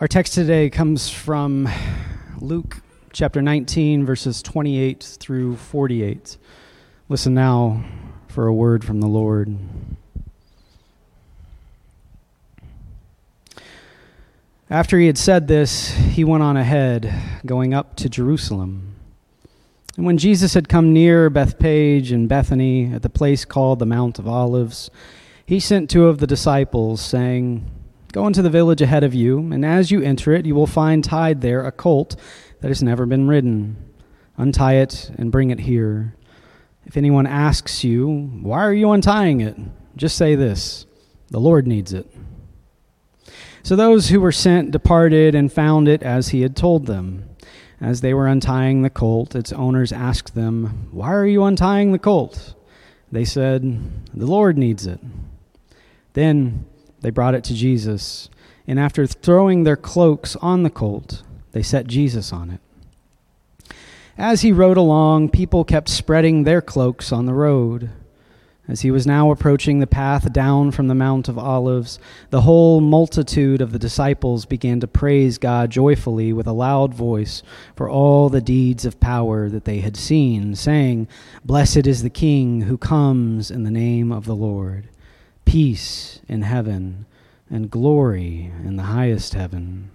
Our text today comes from Luke chapter 19, verses 28 through 48. Listen now for a word from the Lord. After he had said this, he went on ahead, going up to Jerusalem. And when Jesus had come near Bethpage and Bethany, at the place called the Mount of Olives, he sent two of the disciples, saying, "Go into the village ahead of you, and as you enter it, you will find tied there a colt that has never been ridden. Untie it and bring it here. If anyone asks you, 'Why are you untying it?' just say this, 'The Lord needs it.'" So those who were sent departed and found it as he had told them. As they were untying the colt, its owners asked them, "Why are you untying the colt?" They said, "The Lord needs it." Then they brought it to Jesus, and after throwing their cloaks on the colt, they set Jesus on it. As he rode along, people kept spreading their cloaks on the road. As he was now approaching the path down from the Mount of Olives, the whole multitude of the disciples began to praise God joyfully with a loud voice for all the deeds of power that they had seen, saying, "Blessed is the King who comes in the name of the Lord. Peace in heaven, and glory in the highest heaven."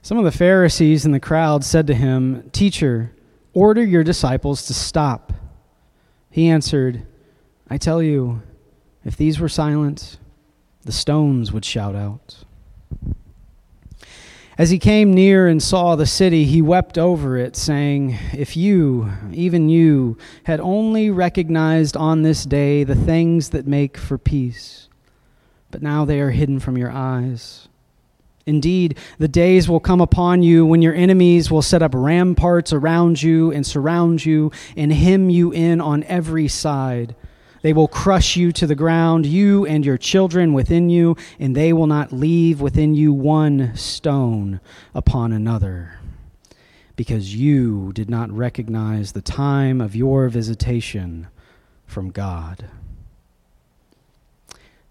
Some of the Pharisees in the crowd said to him, "Teacher, order your disciples to stop." He answered, "I tell you, if these were silent, the stones would shout out." As he came near and saw the city, he wept over it, saying, "If you, even you, had only recognized on this day the things that make for peace, but now they are hidden from your eyes. Indeed, the days will come upon you when your enemies will set up ramparts around you and surround you and hem you in on every side. They will crush you to the ground, you and your children within you, and they will not leave within you one stone upon another, because you did not recognize the time of your visitation from God."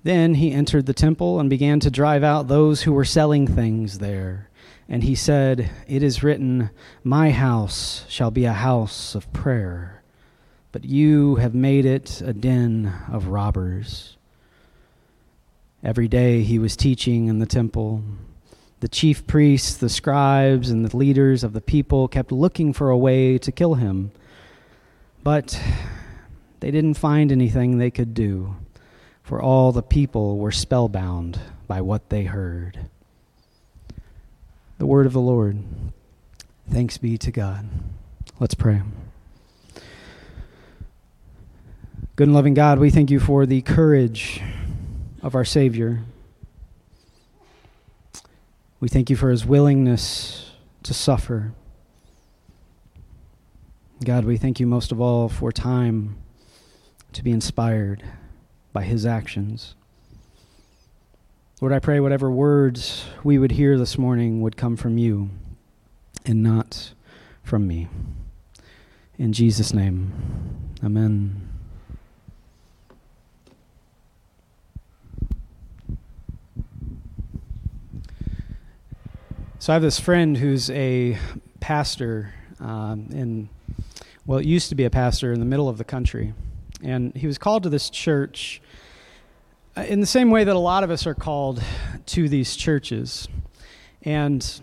Then he entered the temple and began to drive out those who were selling things there. And he said, "It is written, 'My house shall be a house of prayer,' but you have made it a den of robbers." Every day he was teaching in the temple. The chief priests, the scribes, and the leaders of the people kept looking for a way to kill him, but they didn't find anything they could do, for all the people were spellbound by what they heard. The word of the Lord. Thanks be to God. Let's pray. Good and loving God, we thank you for the courage of our Savior. We thank you for his willingness to suffer. God, we thank you most of all for time to be inspired by his actions. Lord, I pray whatever words we would hear this morning would come from you and not from me. In Jesus' name, amen. So I have this friend who's a pastor, it used to be a pastor in the middle of the country, and he was called to this church in the same way that a lot of us are called to these churches. And,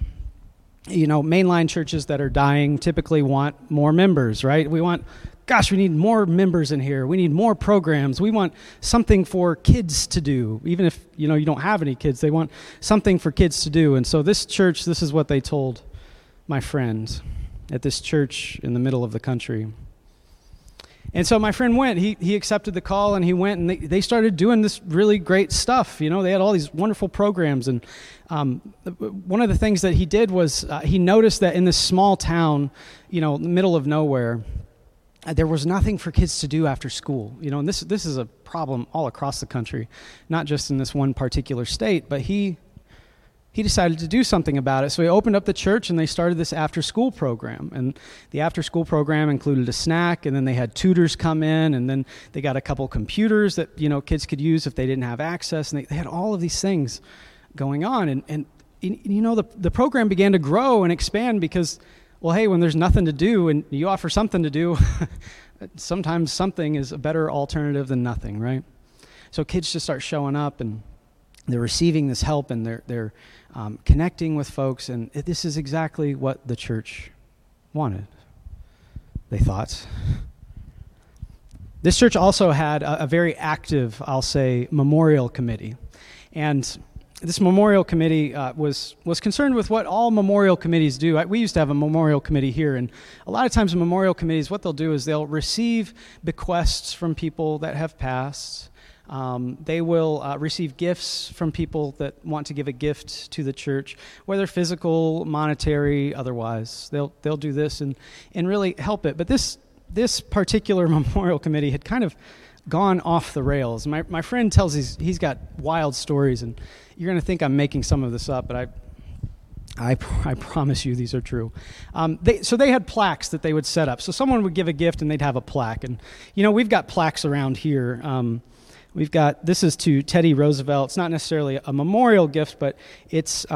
you know, mainline churches that are dying typically want more members, right? We need more members in here. We need more programs. We want something for kids to do. Even if, you know, you don't have any kids, they want something for kids to do. And so this church, this is what they told my friend at this church in the middle of the country. And so my friend went. He accepted the call, and he went, and they started doing this really great stuff. You know, they had all these wonderful programs. And one of the things that he did was he noticed that in this small town, you know, middle of nowhere, there was nothing for kids to do after school, you know, and this is a problem all across the country, not just in this one particular state, but he decided to do something about it. So he opened up the church, and they started this after-school program, and the after-school program included a snack, and then they had tutors come in, and then they got a couple computers that, you know, kids could use if they didn't have access, and they had all of these things going on, and you know, the program began to grow and expand because, well, hey, when there's nothing to do and you offer something to do, sometimes something is a better alternative than nothing, right? So kids just start showing up, and they're receiving this help, and they're connecting with folks, and this is exactly what the church wanted, they thought. This church also had a very active, I'll say, memorial committee. And this memorial committee was concerned with what all memorial committees do. We used to have a memorial committee here, and a lot of times memorial committees, what they'll do is they'll receive bequests from people that have passed. They will receive gifts from people that want to give a gift to the church, whether physical, monetary, otherwise. They'll do this and really help it. But this particular memorial committee had kind of gone off the rails. My friend tells he's got wild stories, and you're going to think I'm making some of this up, but I promise you these are true. They had plaques that they would set up. So someone would give a gift, and they'd have a plaque. And, you know, we've got plaques around here. This is to Teddy Roosevelt. It's not necessarily a memorial gift, but it's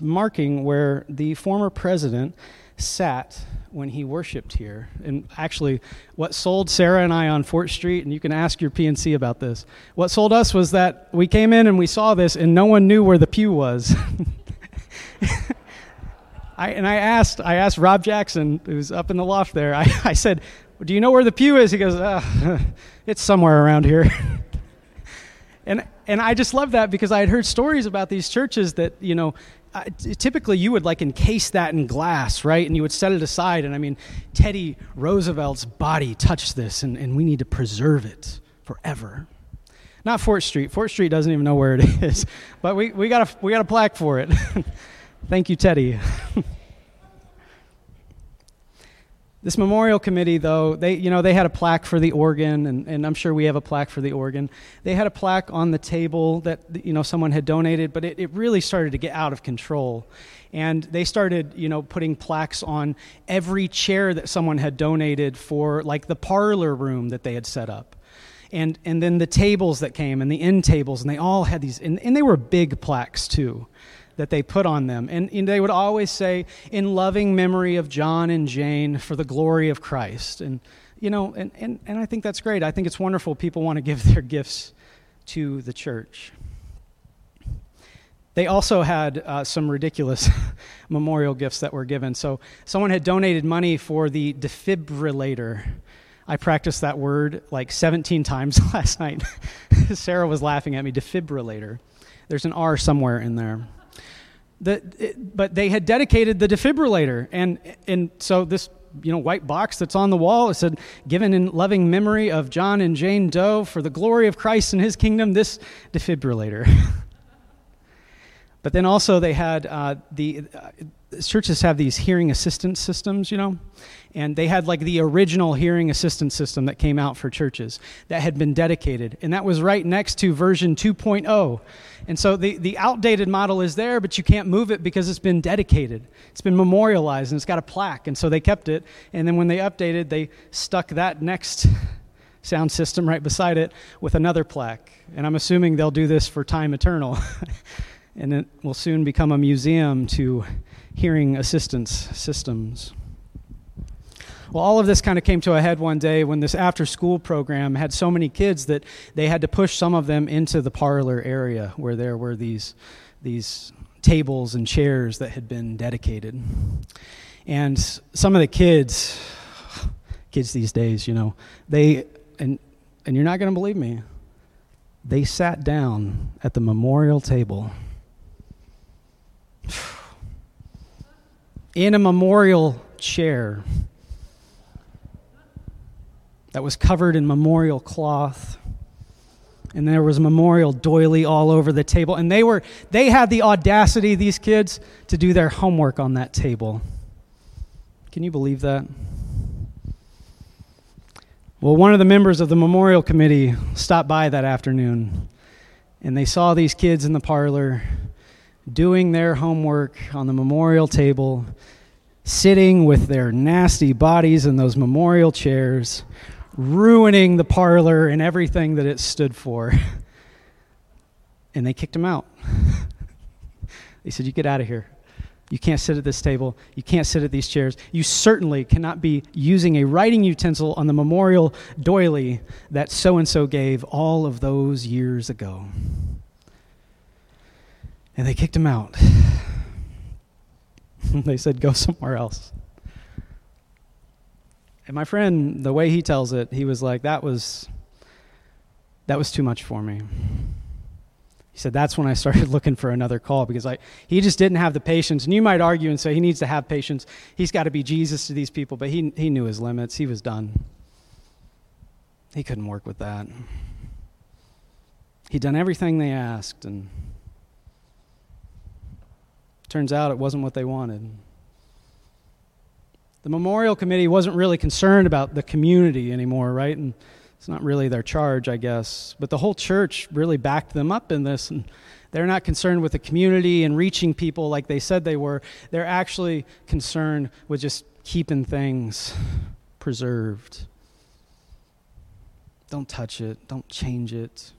marking where the former president sat when he worshipped here. And actually, what sold Sarah and I on Fort Street, and you can ask your PNC about this, what sold us was that we came in and we saw this, and no one knew where the pew was. I asked Rob Jackson, who's up in the loft there, I said, do you know where the pew is? He goes, it's somewhere around here. And I just love that, because I had heard stories about these churches that, you know, typically you would like encase that in glass, right? And you would set it aside. And I mean, Teddy Roosevelt's body touched this, and we need to preserve it forever. Not Fort Street. Fort Street doesn't even know where it is, but we got a plaque for it. Thank you, Teddy. This memorial committee, though, they had a plaque for the organ, and I'm sure we have a plaque for the organ. They had a plaque on the table that, you know, someone had donated, but it really started to get out of control. And they started, you know, putting plaques on every chair that someone had donated for, like, the parlor room that they had set up. And then the tables that came, and the end tables, and they all had these, and they were big plaques, too, that they put on them. And they would always say, in loving memory of John and Jane, for the glory of Christ. And, you know, and I think that's great. I think it's wonderful people want to give their gifts to the church. They also had some ridiculous memorial gifts that were given. So someone had donated money for the defibrillator. I practiced that word like 17 times last night. Sarah was laughing at me, defibrillator. There's an R somewhere in there. But they had dedicated the defibrillator, and so this, you know, white box that's on the wall, it said, given in loving memory of John and Jane Doe, for the glory of Christ and his kingdom, this defibrillator. But then also they had churches have these hearing assistance systems, you know, and they had like the original hearing assistance system that came out for churches that had been dedicated, and that was right next to version 2.0. And so the outdated model is there, but you can't move it because it's been dedicated. It's been memorialized, and it's got a plaque, and so they kept it, and then when they updated, they stuck that next sound system right beside it with another plaque, and I'm assuming they'll do this for time eternal, and it will soon become a museum to hearing assistance systems. Well, all of this kind of came to a head one day when this after-school program had so many kids that they had to push some of them into the parlor area where there were these tables and chairs that had been dedicated. And some of the kids these days, you know, they, and you're not going to believe me, they sat down at the memorial table. In a memorial chair that was covered in memorial cloth, and there was a memorial doily all over the table, and they had the audacity, these kids, to do their homework on that table. Can you believe that? Well, one of the members of the memorial committee stopped by that afternoon, and they saw these kids in the parlor doing their homework on the memorial table, sitting with their nasty bodies in those memorial chairs, ruining the parlor and everything that it stood for. And they kicked them out. They said, you get out of here. You can't sit at this table. You can't sit at these chairs. You certainly cannot be using a writing utensil on the memorial doily that so-and-so gave all of those years ago. And they kicked him out. They said, go somewhere else. And my friend, the way he tells it, he was like, that was too much for me. He said, that's when I started looking for another call, because he just didn't have the patience. And you might argue and say he needs to have patience. He's got to be Jesus to these people, but he knew his limits. He was done. He couldn't work with that. He'd done everything they asked, and turns out it wasn't what they wanted. The memorial committee wasn't really concerned about the community anymore, right? And it's not really their charge, I guess. But the whole church really backed them up in this. And they're not concerned with the community and reaching people like they said they were. They're actually concerned with just keeping things preserved. Don't touch it. Don't change it.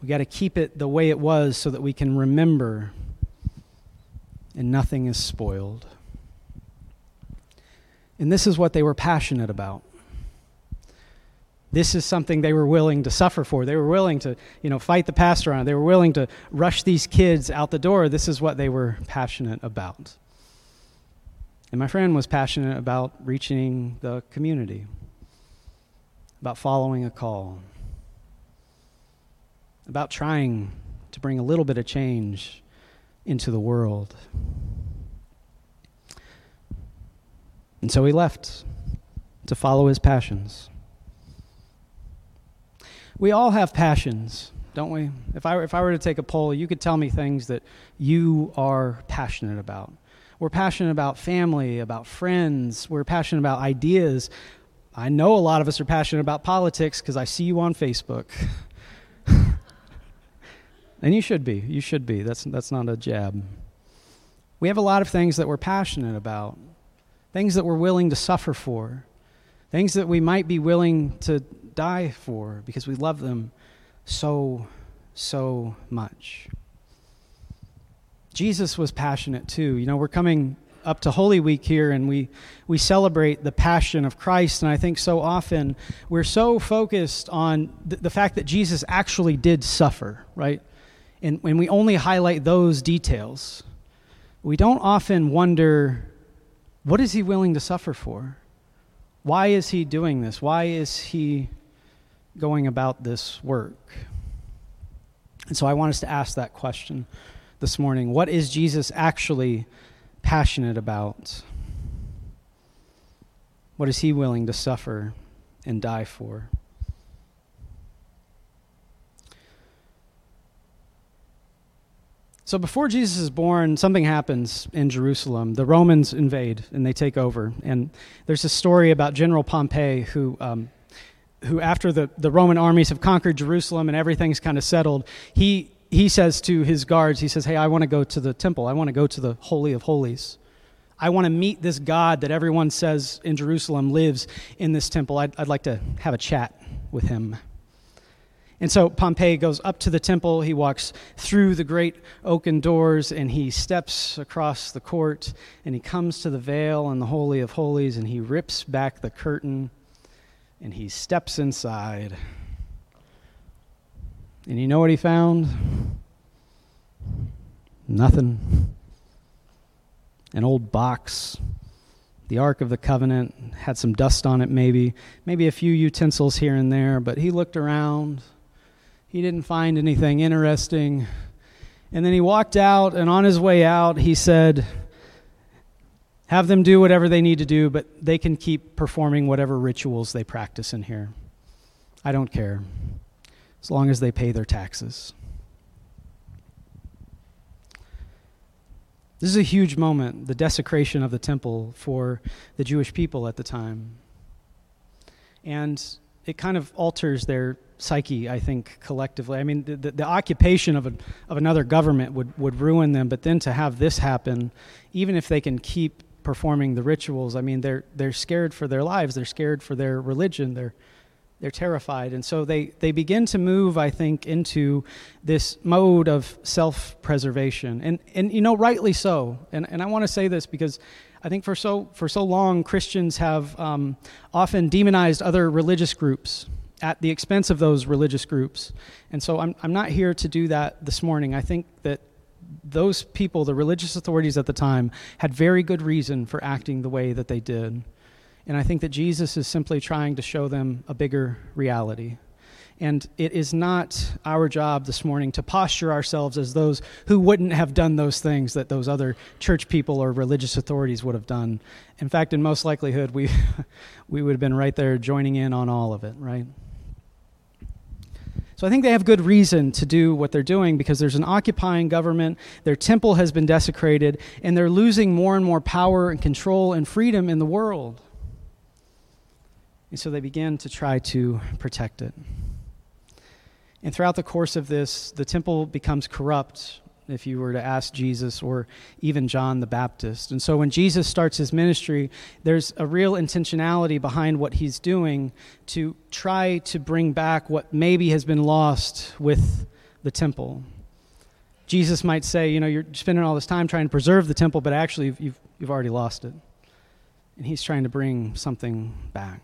We got to keep it the way it was so that we can remember and nothing is spoiled. And this is what they were passionate about. This is something they were willing to suffer for. They were willing to, fight the pastor on it. They were willing to rush these kids out the door. This is what they were passionate about. And my friend was passionate about reaching the community, about following a call, about trying to bring a little bit of change into the world. And so he left to follow his passions. We all have passions, don't we? If I were to take a poll, you could tell me things that you are passionate about. We're passionate about family, about friends. We're passionate about ideas. I know a lot of us are passionate about politics because I see you on Facebook. And you should be. You should be. That's not a jab. We have a lot of things that we're passionate about, things that we're willing to suffer for, things that we might be willing to die for because we love them so much. Jesus was passionate too. We're coming up to Holy Week here, and we celebrate the passion of Christ, and I think so often we're so focused on the fact that Jesus actually did suffer, right? And when we only highlight those details, we don't often wonder, what is he willing to suffer for? Why is he doing this? Why is he going about this work? And so I want us to ask that question this morning. What is Jesus actually passionate about? What is he willing to suffer and die for? So before Jesus is born, something happens in Jerusalem. The Romans invade, and they take over. And there's a story about General Pompey, who after the Roman armies have conquered Jerusalem and everything's kind of settled, he says to his guards, he says, hey, I want to go to the temple. I want to go to the Holy of Holies. I want to meet this God that everyone says in Jerusalem lives in this temple. I'd like to have a chat with him. And so Pompey goes up to the temple, he walks through the great oaken doors, and he steps across the court, and he comes to the veil in the Holy of Holies, and he rips back the curtain, and he steps inside. And you know what he found? Nothing. An old box. The Ark of the Covenant had some dust on it maybe a few utensils here and there, but he looked around. He didn't find anything interesting. And then he walked out, and on his way out, he said, have them do whatever they need to do, but they can keep performing whatever rituals they practice in here. I don't care, as long as they pay their taxes. This is a huge moment, the desecration of the temple for the Jewish people at the time. And it kind of alters their psyche, I think, collectively. I mean, the occupation of another government would ruin them, but then to have this happen, even if they can keep performing the rituals, I mean, they're scared for their lives, they're scared for their religion, they're They're terrified. And so they begin to move, I think, into this mode of self-preservation. And you know, rightly so. And I want to say this because I think for so long, Christians have often demonized other religious groups at the expense of those religious groups. And so I'm not here to do that this morning. I think that those people, the religious authorities at the time, had very good reason for acting the way that they did. And I think that Jesus is simply trying to show them a bigger reality. And it is not our job this morning to posture ourselves as those who wouldn't have done those things that those other church people or religious authorities would have done. In fact, in most likelihood, we would have been right there joining in on all of it, right? So I think they have good reason to do what they're doing because there's an occupying government, their temple has been desecrated, and they're losing more and more power and control and freedom in the world. And so they begin to try to protect it. And throughout the course of this, the temple becomes corrupt, if you were to ask Jesus or even John the Baptist. And so when Jesus starts his ministry, there's a real intentionality behind what he's doing to try to bring back what maybe has been lost with the temple. Jesus might say, you know, you're spending all this time trying to preserve the temple, but actually you've already lost it. And he's trying to bring something back.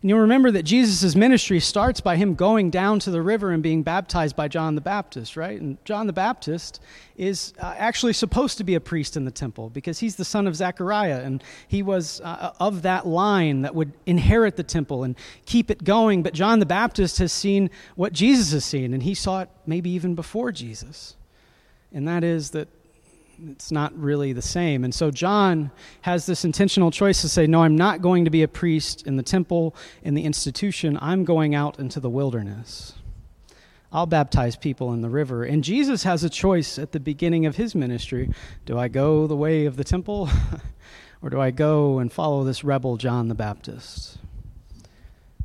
And you'll remember that Jesus' ministry starts by him going down to the river and being baptized by John the Baptist, right? And John the Baptist is actually supposed to be a priest in the temple because he's the son of Zechariah, and he was of that line that would inherit the temple and keep it going. But John the Baptist has seen what Jesus has seen, and he saw it maybe even before Jesus. And that is that it's not really the same. And so John has this intentional choice to say, no, I'm not going to be a priest in the temple, in the institution. I'm going out into the wilderness. I'll baptize people in the river. And Jesus has a choice at the beginning of his ministry. Do I go the way of the temple or do I go and follow this rebel John the Baptist?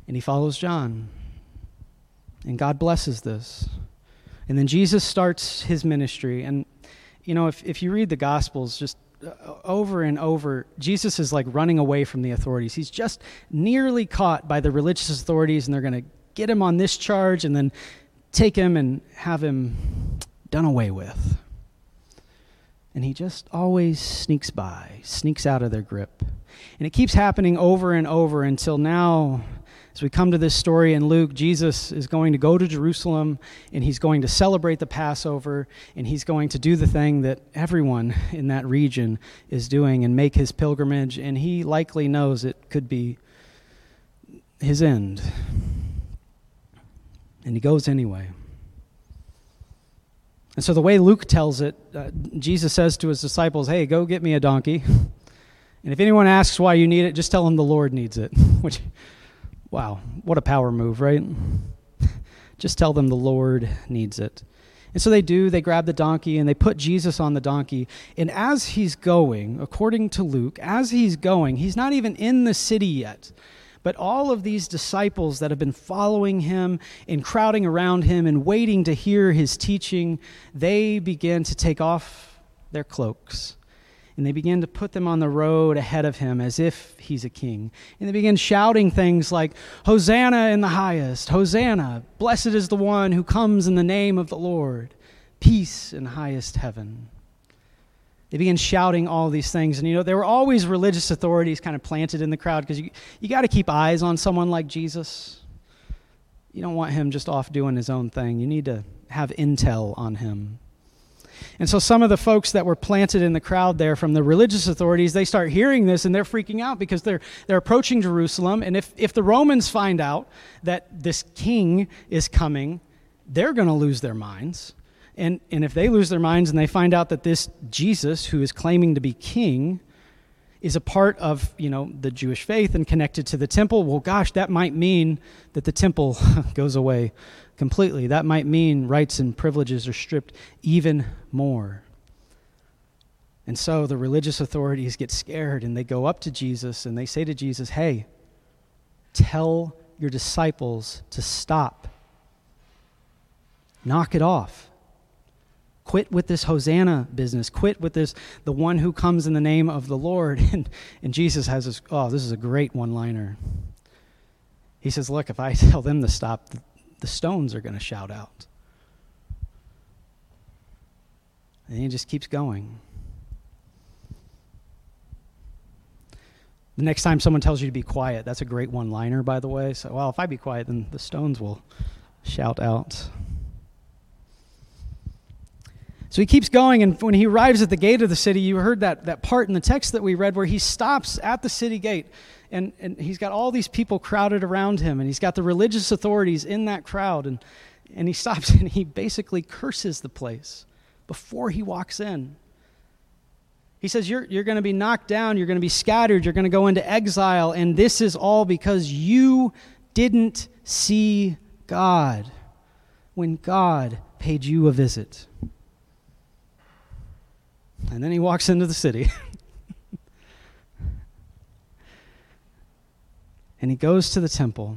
And he follows John. And God blesses this. And then Jesus starts his ministry. And you know, if you read the Gospels, just over and over, Jesus is like running away from the authorities. He's just nearly caught by the religious authorities, and they're going to get him on this charge and then take him and have him done away with. And he just always sneaks by, sneaks out of their grip. And it keeps happening over and over until now, as we come to this story in Luke, Jesus is going to go to Jerusalem, and he's going to celebrate the Passover, and he's going to do the thing that everyone in that region is doing and make his pilgrimage, and he likely knows it could be his end. And he goes anyway. And so the way Luke tells it, Jesus says to his disciples, hey, go get me a donkey, and if anyone asks why you need it, just tell them the Lord needs it, which... wow, what a power move, right? Just tell them the Lord needs it. And so they do. They grab the donkey and they put Jesus on the donkey. And as he's going, according to Luke, as he's going, he's not even in the city yet. But all of these disciples that have been following him and crowding around him and waiting to hear his teaching, they begin to take off their cloaks. And they begin to put them on the road ahead of him as if he's a king. And they begin shouting things like, Hosanna in the highest, Hosanna, blessed is the one who comes in the name of the Lord, peace in highest heaven. They begin shouting all these things. And you know, there were always religious authorities kind of planted in the crowd because you got to keep eyes on someone like Jesus. You don't want him just off doing his own thing. You need to have intel on him. And so some of the folks that were planted in the crowd there from the religious authorities, they start hearing this and they're freaking out because they're approaching Jerusalem. And if the Romans find out that this king is coming, they're going to lose their minds. And if they lose their minds and they find out that this Jesus, who is claiming to be king, is a part of, you know, the Jewish faith and connected to the temple, well, gosh, that might mean that the temple goes away completely. That might mean rights and privileges are stripped even more. And so the religious authorities get scared, and they go up to Jesus, and they say to Jesus, hey, tell your disciples to stop. Knock it off. Quit with this Hosanna business. Quit with this, the one who comes in the name of the Lord. And Jesus has this, oh, this is a great one-liner. He says, look, if I tell them to stop, the stones are going to shout out. And he just keeps going. The next time someone tells you to be quiet, that's a great one-liner, by the way. So, well, if I be quiet, then the stones will shout out. So he keeps going, and when he arrives at the gate of the city, you heard that part in the text that we read where he stops at the city gate, and he's got all these people crowded around him, and he's got the religious authorities in that crowd, and he stops, and he basically curses the place before he walks in. He says, you're going to be knocked down, you're going to be scattered, you're going to go into exile, and this is all because you didn't see God when God paid you a visit. And then he walks into the city. And he goes to the temple.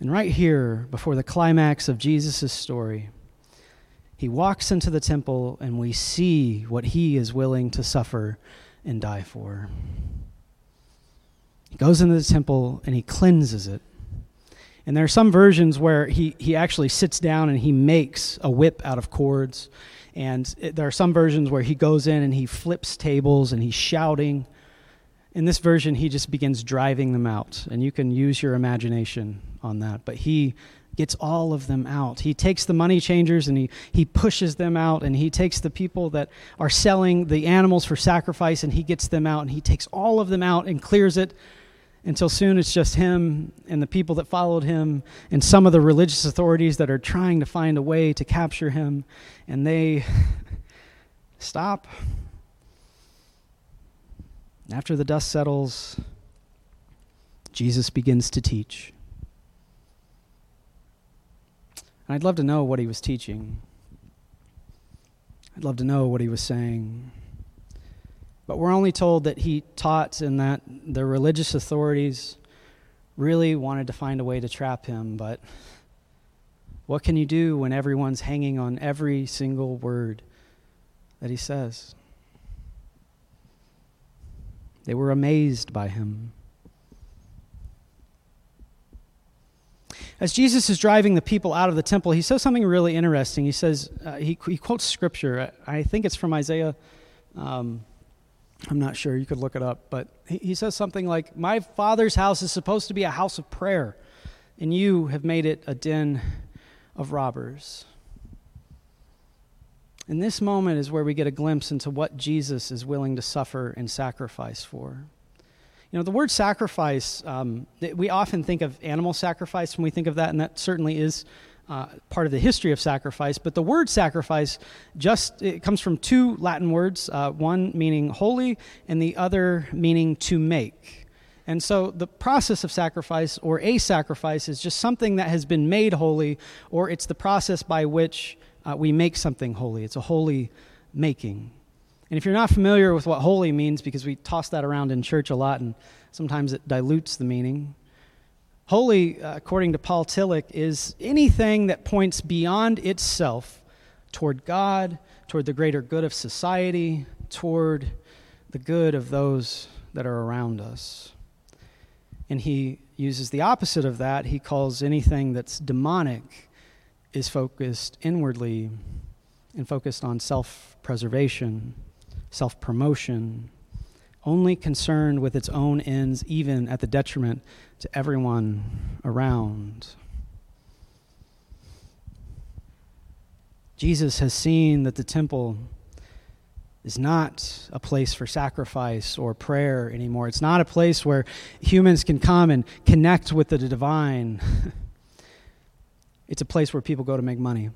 And right here, before the climax of Jesus' story, he walks into the temple and we see what he is willing to suffer and die for. He goes into the temple and he cleanses it. And there are some versions where he actually sits down and he makes a whip out of cords. And there are some versions where he goes in and he flips tables and he's shouting. In this version, he just begins driving them out. And you can use your imagination on that. But he gets all of them out. He takes the money changers and he pushes them out. And he takes the people that are selling the animals for sacrifice and he gets them out. And he takes all of them out and clears it until soon it's just him and the people that followed him and some of the religious authorities that are trying to find a way to capture him, and they stop. After the dust settles, Jesus begins to teach. And I'd love to know what he was teaching. I'd love to know what he was saying. But we're only told that he taught and that the religious authorities really wanted to find a way to trap him. But what can you do when everyone's hanging on every single word that he says? They were amazed by him. As Jesus is driving the people out of the temple, he says something really interesting. He says, he quotes scripture. I think it's from Isaiah. I'm not sure. You could look it up. But he says something like, my Father's house is supposed to be a house of prayer, and you have made it a den of robbers. And this moment is where we get a glimpse into what Jesus is willing to suffer and sacrifice for. You know, the word sacrifice, we often think of animal sacrifice when we think of that, and that certainly is part of the history of sacrifice, but the word sacrifice it comes from two Latin words, one meaning holy and the other meaning to make. And so the process of sacrifice or a sacrifice is just something that has been made holy, or it's the process by which we make something holy. It's a holy making. And if you're not familiar with what holy means, because we toss that around in church a lot and sometimes it dilutes the meaning, holy, according to Paul Tillich, is anything that points beyond itself toward God, toward the greater good of society, toward the good of those that are around us. And he uses the opposite of that. He calls anything that's demonic is focused inwardly and focused on self-preservation, self-promotion, only concerned with its own ends, even at the detriment to everyone around. Jesus has seen that the temple is not a place for sacrifice or prayer anymore. It's not a place where humans can come and connect with the divine. It's a place where people go to make money.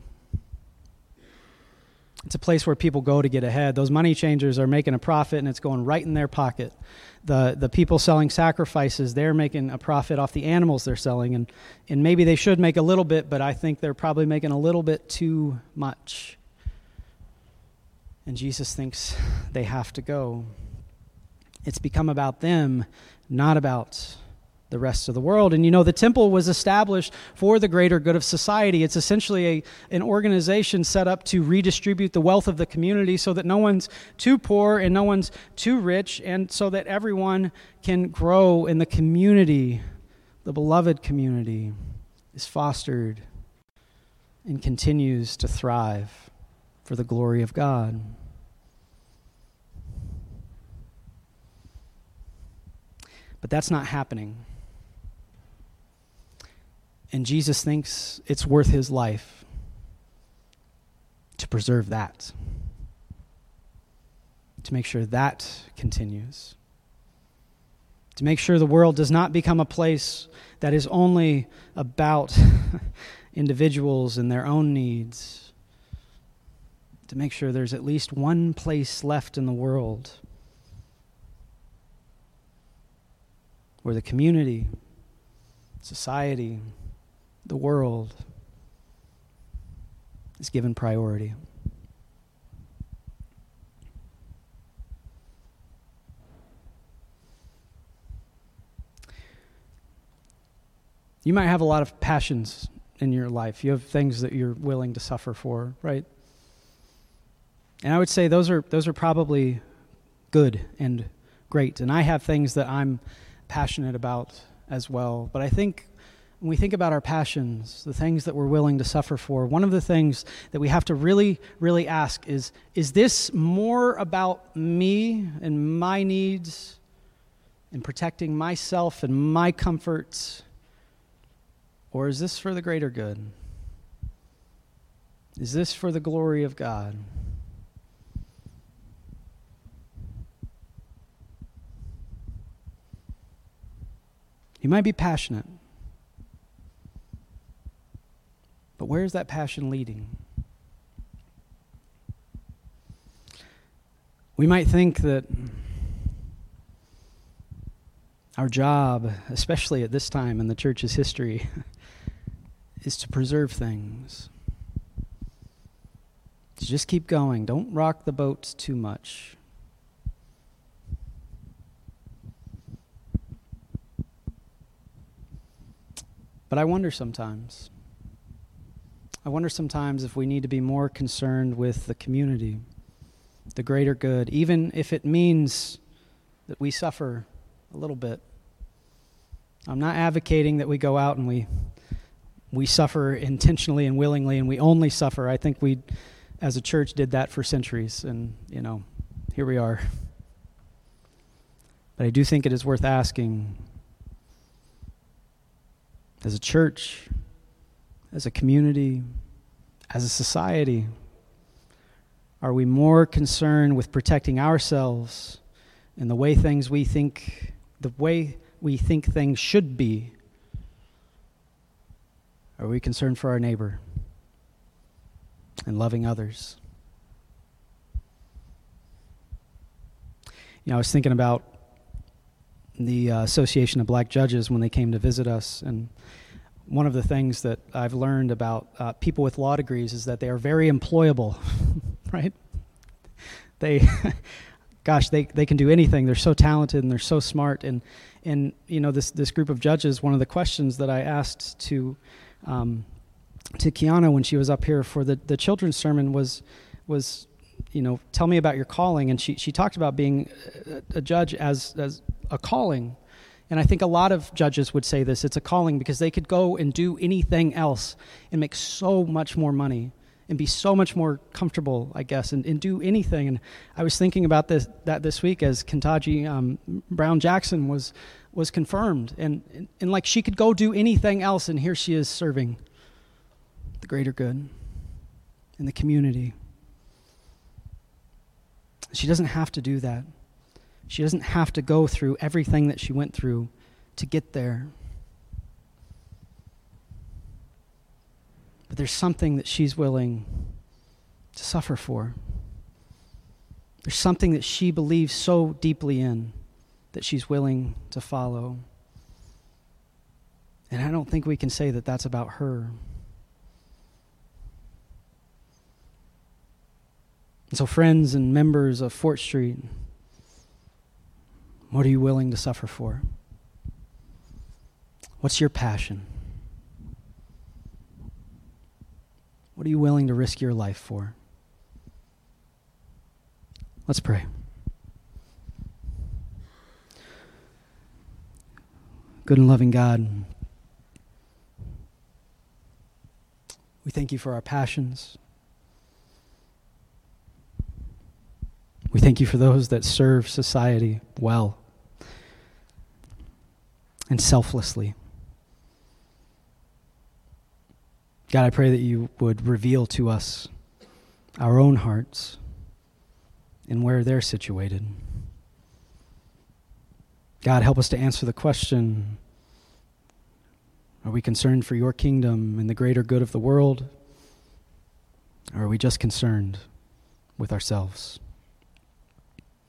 It's a place where people go to get ahead. Those money changers are making a profit, and it's going right in their pocket. The people selling sacrifices, they're making a profit off the animals they're selling, and maybe they should make a little bit, but I think they're probably making a little bit too much. And Jesus thinks they have to go. It's become about them, not about the rest of the world. And you know, the temple was established for the greater good of society. It's essentially an organization set up to redistribute the wealth of the community so that no one's too poor and no one's too rich, and so that everyone can grow in the community, The beloved community is fostered and continues to thrive for the glory of God. But that's not happening. And Jesus thinks it's worth his life to preserve that, to make sure that continues, to make sure the world does not become a place that is only about individuals and their own needs, to make sure there's at least one place left in the world where the community, society, the world is given priority. You might have a lot of passions in your life. You have things that you're willing to suffer for, right? And I would say those are probably good and great. And I have things that I'm passionate about as well. But I think when we think about our passions, the things that we're willing to suffer for, one of the things that we have to really, really ask is this more about me and my needs and protecting myself and my comforts? Or is this for the greater good? Is this for the glory of God? You might be passionate, but where is that passion leading? We might think that our job, especially at this time in the church's history, is to preserve things. To just keep going. Don't rock the boat too much. But I wonder sometimes if we need to be more concerned with the community, the greater good, even if it means that we suffer a little bit. I'm not advocating that we go out and we suffer intentionally and willingly and we only suffer. I think we, as a church, did that for centuries, and, you know, here we are. But I do think it is worth asking, as a church, as a community, as a society, are we more concerned with protecting ourselves and the way we think things should be? Are we concerned for our neighbor and loving others? You know, I was thinking about the Association of Black Judges when they came to visit us, and one of the things that I've learned about people with law degrees is that they are very employable, right? They can do anything. They're so talented and they're so smart. And you know, this group of judges, one of the questions that I asked to Kiana when she was up here for the children's sermon was, you know, tell me about your calling. And she talked about being a judge as a calling. And I think a lot of judges would say this. It's a calling because they could go and do anything else and make so much more money and be so much more comfortable, I guess, and do anything. And I was thinking about this week as Kentaji Brown Jackson was confirmed. And like, she could go do anything else, and here she is serving the greater good and the community. She doesn't have to do that. She doesn't have to go through everything that she went through to get there. But there's something that she's willing to suffer for. There's something that she believes so deeply in that she's willing to follow. And I don't think we can say that that's about her. And so, friends and members of Fort Street, what are you willing to suffer for? What's your passion? What are you willing to risk your life for? Let's pray. Good and loving God, We thank you for our passions. We thank you for those that serve society well and selflessly. God, I pray that you would reveal to us our own hearts and where they're situated. God, help us to answer the question, are we concerned for your kingdom and the greater good of the world, or are we just concerned with ourselves?